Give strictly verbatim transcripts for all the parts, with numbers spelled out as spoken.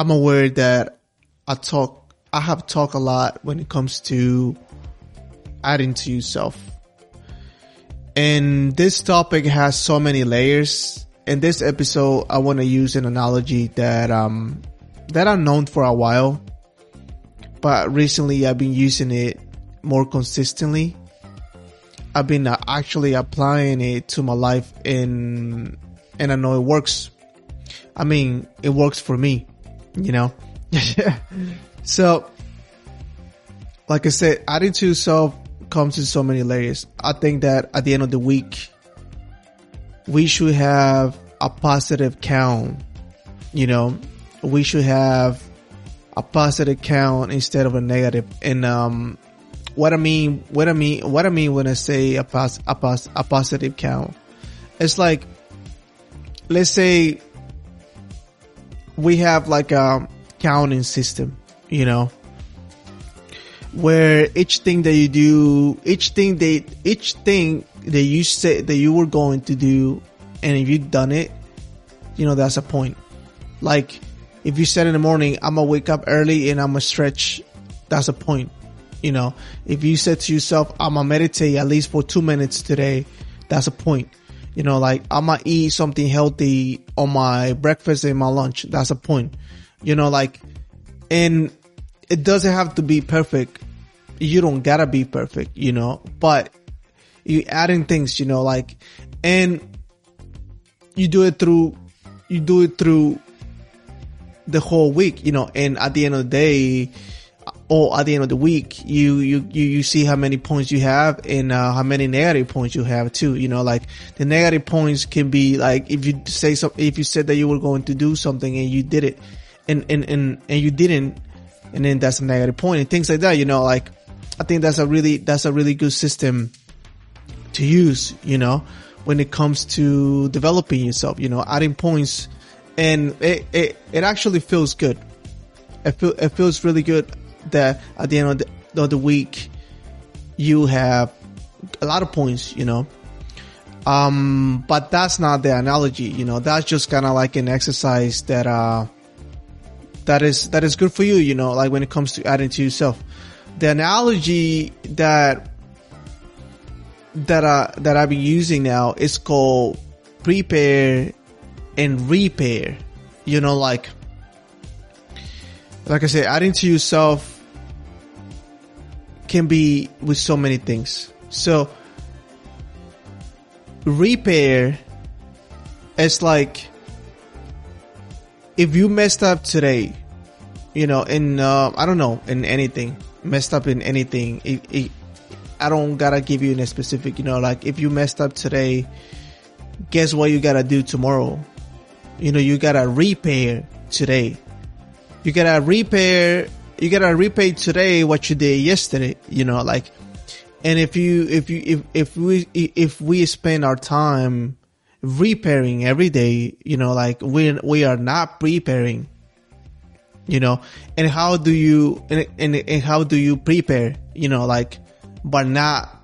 I'm aware that I talk, I have talked a lot when it comes to adding to yourself. And this topic has so many layers. In this episode, I want to use an analogy that, um, that I've known for a while, but recently I've been using it more consistently. I've been actually applying it to my life, and, and I know it works. I mean, it works for me, you know? So, like I said, adding to yourself comes in so many layers. I think that at the end of the week, we should have a positive count, you know? We should have a positive count instead of a negative. And, um, what I mean, what I mean, what I mean when I say a pos, a pos, a positive count, it's like, let's say we have like a counting system, you know, where each thing that you do, each thing that, each thing that you said that you were going to do, and if you've done it, you know, that's a point. Like if you said in the morning, I'm gonna wake up early and I'm gonna stretch, that's a point. You know, if you said to yourself, I'm going to meditate at least for two minutes today, that's a point. You know, like I'm going to eat something healthy on my breakfast and my lunch. That's a point. You know, like, and it doesn't have to be perfect. You don't got to be perfect, you know, but you adding things, you know, like, and you do it through, you do it through the whole week, you know, and at the end of the day, or at the end of the week, you, you, you, you see how many points you have and uh, how many negative points you have too. You know, like the negative points can be like, if you say some, if you said that you were going to do something and you did it and, and, and, and you didn't, and then that's a negative point and things like that. You know, like I think that's a really, that's a really good system to use, you know, when it comes to developing yourself, you know, adding points, and it, it, it actually feels good. It feel, it feels really good that at the end of the, of the week you have a lot of points, you know. Um, but that's not the analogy, you know. That's just kind of like an exercise that uh that is that is good for you, you know. Like when it comes to adding to yourself, the analogy that that uh that I've been using now is called prepare and repair. You know, like. Like I said, adding to yourself can be with so many things. So repair is like if you messed up today, you know, in, uh, I don't know, in anything, messed up in anything. It, it, I don't gotta give you any specific, you know, like if you messed up today, guess what you gotta do tomorrow? You know, you gotta repair today. You gotta repair, you gotta repay today what you did yesterday, you know, like, and if you, if you, if, if we, if we spend our time repairing every day, you know, like we, we are not preparing, you know, and how do you, and, and, and how do you prepare, you know, like, but not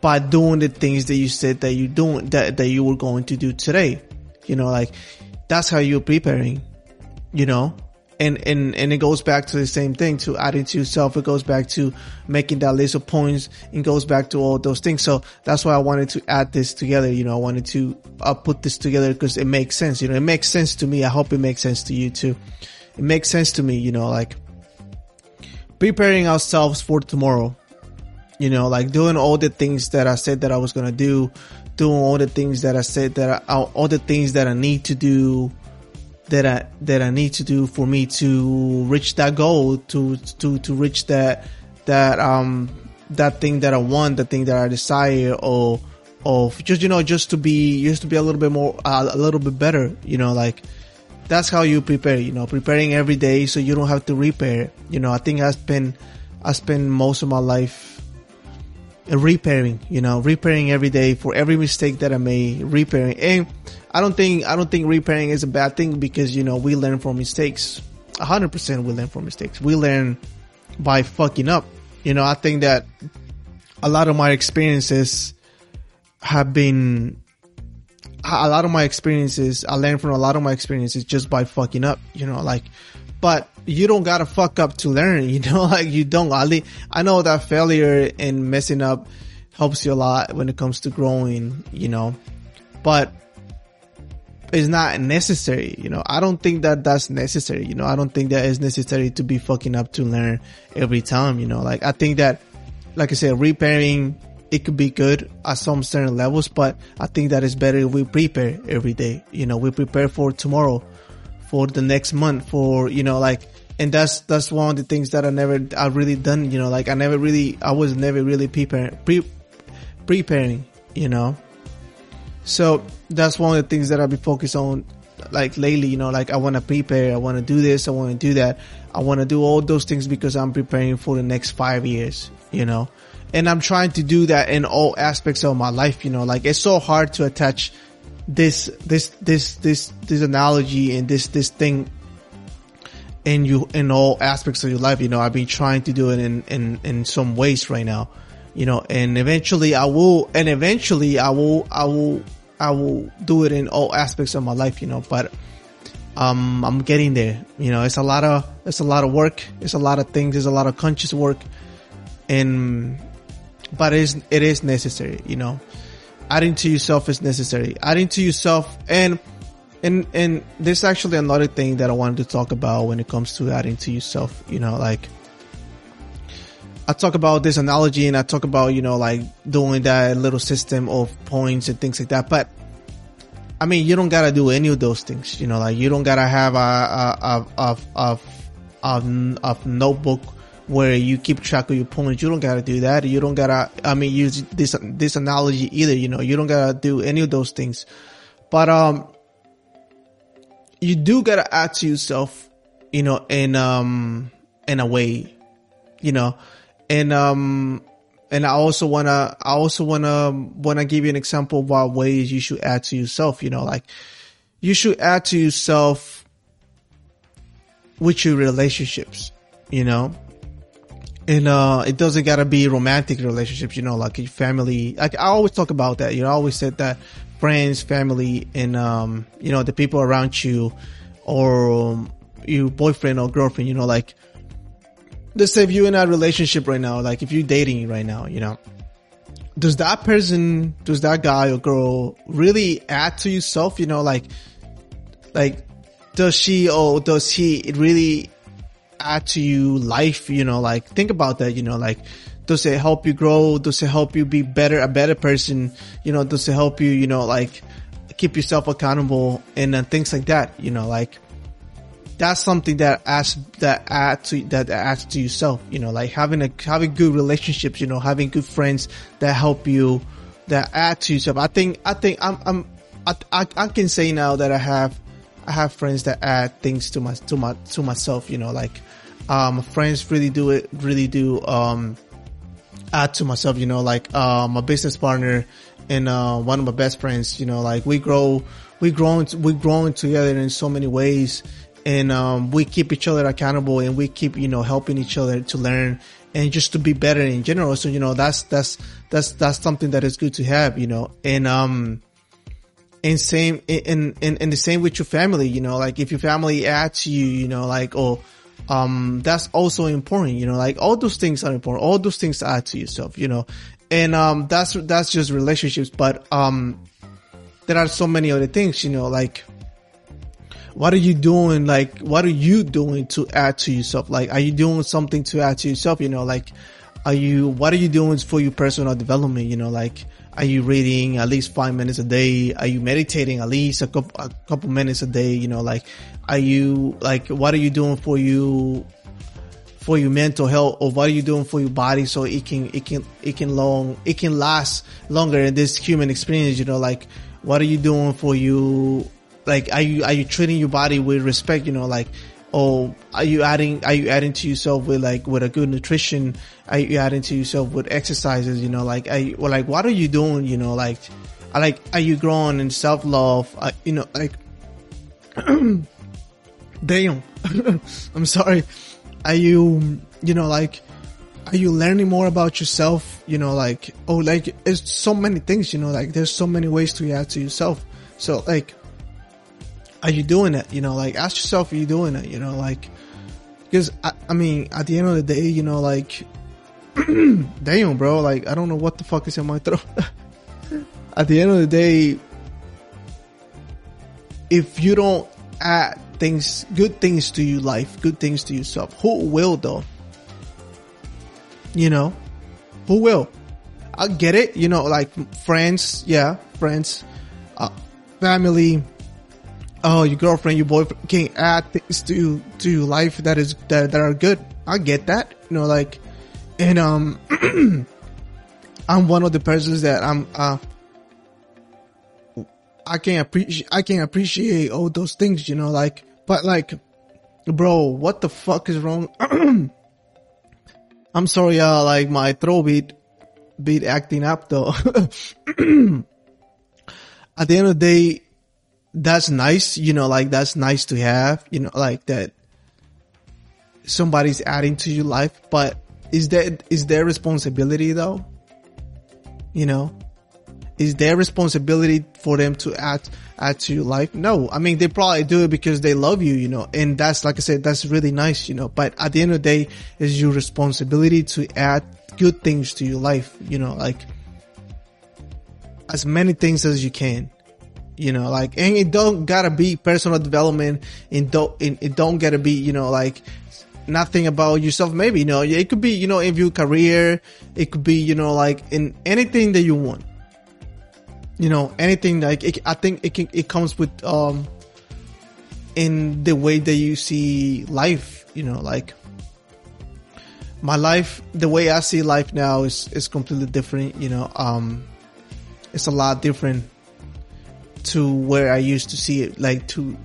by doing the things that you said that you doing, that, that you were going to do today, you know, like, that's how you're preparing, you know. And, and, and it goes back to the same thing, to adding to yourself. It goes back to making that list of points. It goes back to all those things. So that's why I wanted to add this together. You know, I wanted to uh, put this together because it makes sense. You know, it makes sense to me. I hope it makes sense to you too. It makes sense to me, you know, like preparing ourselves for tomorrow, you know, like doing all the things that I said that I was going to do, doing all the things that I said that I, all the things that I need to do. That I, that I need to do for me to reach that goal, to, to, to reach that, that, um, that thing that I want, the thing that I desire, or, or just, you know, just to be, just to be a little bit more, uh, a little bit better, you know, like that's how you prepare, you know, preparing every day so you don't have to repair. You know, I think I spend, I spend most of my life repairing, you know, repairing every day for every mistake that I made, repairing. And I don't think, I don't think repairing is a bad thing because, you know, we learn from mistakes. A hundred percent we learn from mistakes. We learn by fucking up. You know, I think that a lot of my experiences have been, a lot of my experiences, I learned from a lot of my experiences just by fucking up, you know, like, but you don't gotta fuck up to learn, you know, like you don't, at least I know that failure and messing up helps you a lot when it comes to growing, you know, but it's not necessary, you know, I don't think that that's necessary, you know, I don't think that it's necessary to be fucking up to learn every time, you know, like I think that, like I said, repairing, it could be good at some certain levels, but I think that it's better if we prepare every day, you know, we prepare for tomorrow, for the next month, for, you know, like, and that's, that's one of the things that I never, I really done, you know, like I never really, I was never really preparing, pre, preparing, you know, so that's one of the things that I've been focused on, like lately, you know, like I want to prepare, I want to do this, I want to do that, I want to do all those things because I'm preparing for the next five years, you know. And I'm trying to do that in all aspects of my life, you know, like it's so hard to attach this, this, this, this, this analogy and this, this thing in you, in all aspects of your life. You know, I've been trying to do it in, in, in some ways right now, you know, and eventually I will, and eventually I will, I will, I will do it in all aspects of my life, you know, but, um, I'm getting there, you know, it's a lot of, it's a lot of work. It's a lot of things. It's a lot of conscious work, and, but it is, it is necessary, you know, adding to yourself is necessary, adding to yourself. And, and, and there's actually another thing that I wanted to talk about when it comes to adding to yourself, you know, like I talk about this analogy and I talk about, you know, like doing that little system of points and things like that. But I mean, you don't got to do any of those things, you know, like you don't got to have a, a, a, a, a, a, a notebook where you keep track of your points. You don't gotta do that. You don't gotta, I mean, use this, this analogy either, you know, you don't gotta do any of those things, but, um, you do gotta add to yourself, you know, in, um, in a way, you know, and, um, and I also wanna, I also wanna, wanna give you an example of what ways you should add to yourself, you know, like you should add to yourself with your relationships, you know. And, uh, it doesn't gotta be romantic relationships, you know, like your family. Like I always talk about that. You know, I always said that friends, family, and, um, you know, the people around you or um, your boyfriend or girlfriend, you know, like let's say if you're in a relationship right now, like if you're dating right now, you know, does that person, does that guy or girl really add to yourself? You know, like, like does she or does he really add to you life, you know, like think about that, you know, like does it help you grow? Does it help you be better, a better person? You know, does it help you, you know, like keep yourself accountable and uh, things like that, you know, like that's something that adds, that add to, that adds to yourself, you know, like having a, having good relationships, you know, having good friends that help you, that add to yourself. I think, I think I'm, I'm, I, I, I can say now that I have, I have friends that add things to my, to my, to myself, you know, like, Um, friends really do it, really do, um, add to myself, you know, like, uh, my business partner and, uh, one of my best friends, you know, like we grow, we grown, we grown together in so many ways and, um, we keep each other accountable and we keep, you know, helping each other to learn and just to be better in general. So, you know, that's, that's, that's, that's something that is good to have, you know, and, um, and same, and, and, and the same with your family, you know, like if your family adds to you, you know, like, oh, Um, that's also important, you know, like all those things are important. All those things add to yourself, you know, and, um, that's, that's just relationships. But, um, there are so many other things, you know, like what are you doing? Like, what are you doing to add to yourself? Like, are you doing something to add to yourself? You know, like, are you, what are you doing for your personal development? You know, like, are you reading at least five minutes a day? Are you meditating at least a couple, a couple minutes a day? You know, like, are you, like, what are you doing for you, for your mental health, or what are you doing for your body so it can, it can, it can long, it can last longer in this human experience? You know, like, what are you doing for you? Like, are you, are you treating your body with respect? You know, like, or are you adding, are you adding to yourself with like, with a good nutrition? Are you adding to yourself with exercises? You know, like, are you, or like, what are you doing? You know, like, like, are you growing in self-love? Uh, you know, like, damn, I'm sorry. Are you, you know, like, are you learning more about yourself? You know, like, oh, like, it's so many things, you know, like there's so many ways to add to yourself. So like, are you doing that? You know, like, ask yourself, are you doing it? You know, like, because I, I mean, at the end of the day, you know, like, damn, bro, like, I don't know what the fuck is in my throat. At the end of the day, if you don't add things, good things to your life, good things to yourself, who will though? You know, who will? I get it, you know, like friends, yeah, friends, uh, family, oh, your girlfriend, your boyfriend can add things to to your life that is that, that are good. I get that, you know, like, and um, I'm one of the persons that I'm uh, I can appreciate I can appreciate all those things, you know, like, but like, bro, what the fuck is wrong? I'm sorry, uh, like my throat beat. Be acting up though. At the end of the day, that's nice, you know, like, that's nice to have, you know, like, that somebody's adding to your life, but is that is their responsibility though? You know, is their responsibility for them to add add to your life? No, I mean, they probably do it because they love you, you know, and that's, like I said, that's really nice, you know, but at the end of the day, it's your responsibility to add good things to your life, you know, like, as many things as you can, you know, like, and it don't gotta be personal development, and don't, and it don't gotta be, you know, like, nothing about yourself, maybe, you know, it could be, you know, in your career, it could be, you know, like, in anything that you want, you know, anything, like, it, I think it can, it comes with, um, in the way that you see life, you know, like, my life, the way I see life now is, is completely different, you know, um, it's a lot different to where I used to see it, like, to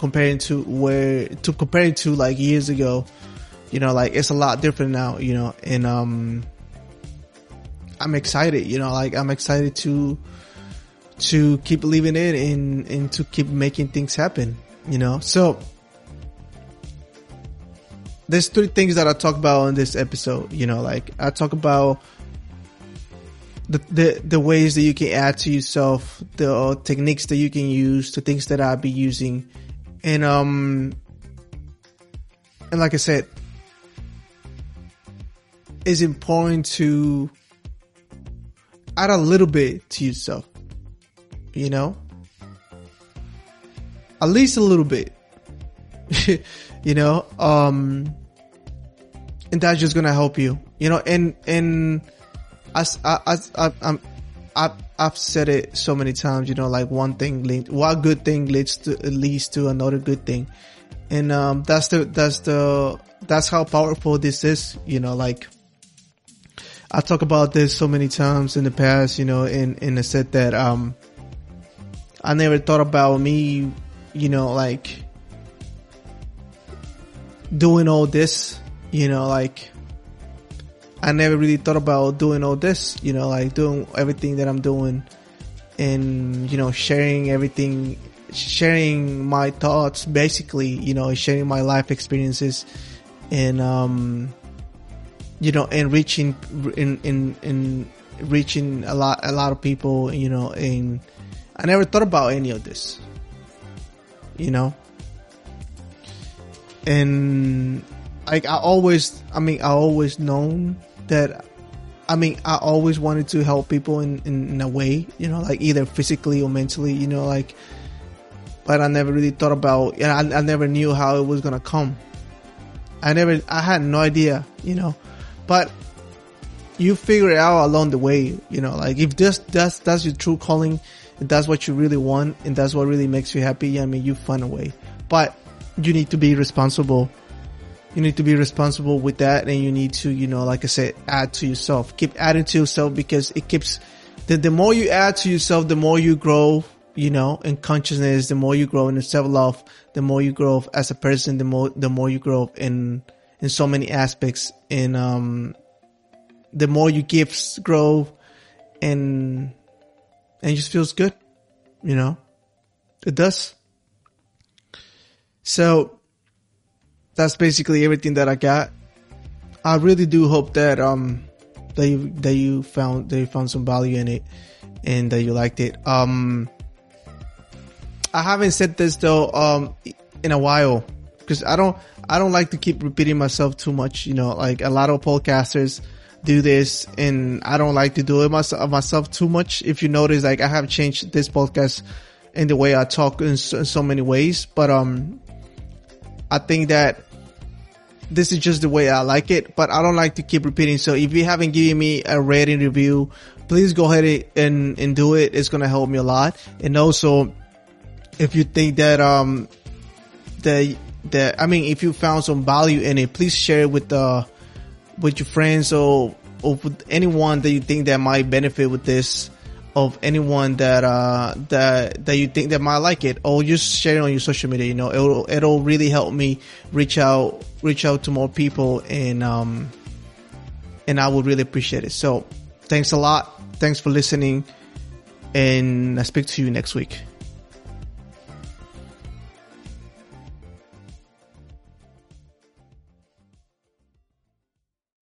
comparing to where, to comparing to like years ago, you know, like, it's a lot different now, you know, and, um, I'm excited, you know, like, I'm excited to, to keep living it and, and to keep making things happen, you know, so. There's three things that I talk about in this episode, you know, like, I talk about the, the, the ways that you can add to yourself, the uh, techniques that you can use, the things that I'll be using. And, um, and like I said, it's important to add a little bit to yourself, you know, at least a little bit. You know, um, and that's just gonna help you, you know, and, and as, as, I, I'm, I've, I've said it so many times, you know, like, one thing linked, one good thing leads to, leads to another good thing. And, um, that's the, that's the, that's how powerful this is, you know, like, I talk about this so many times in the past, you know, and, and I said that, um, I never thought about me, you know, like, doing all this, you know, like, I never really thought about doing all this, you know, like, doing everything that I'm doing and, you know, sharing everything, sharing my thoughts, basically, you know, sharing my life experiences and, um, you know, and reaching, in, in, in reaching a lot, a lot of people, you know, and I never thought about any of this, you know. And like, I always, I mean, I always known that, I mean, I always wanted to help people in, in, in a way, you know, like, either physically or mentally, you know, like, but I never really thought about, and I, I never knew how it was going to come. I never, I had no idea, you know, but you figure it out along the way, you know, like, if this, that's, that's your true calling, if that's what you really want, and that's what really makes you happy, I mean, you find a way, but you need to be responsible. You need to be responsible with that, and you need to, you know, like I said, add to yourself. Keep adding to yourself, because it keeps, the, the more you add to yourself, the more you grow, you know, in consciousness, the more you grow in self-love, the more you grow as a person, the more, the more you grow in, in so many aspects. And, um, the more your gifts grow and, and it just feels good, you know, it does. So that's basically everything that I got. I really do hope that, um, that you, that you found, that you found some value in it and that you liked it. Um, I haven't said this though, um, in a while, because I don't, I don't like to keep repeating myself too much. You know, like a lot of podcasters do this, and I don't like to do it myself, myself too much. If you notice, like I have changed this podcast in the way I talk in so, in so many ways, but, um, I think that this is just the way I like it, but I don't like to keep repeating. So if you haven't given me a rating review, please go ahead and, and do it. It's going to help me a lot. And also, if you think that, um, the, the, I mean, if you found some value in it, please share it with, uh, with your friends or, or with anyone that you think that might benefit with this, of anyone that, uh, that, that you think that might like it, or just share it on your social media. You know, it'll, it'll really help me reach out, reach out to more people, and, um, and I would really appreciate it. So thanks a lot. Thanks for listening, and I'll speak to you next week.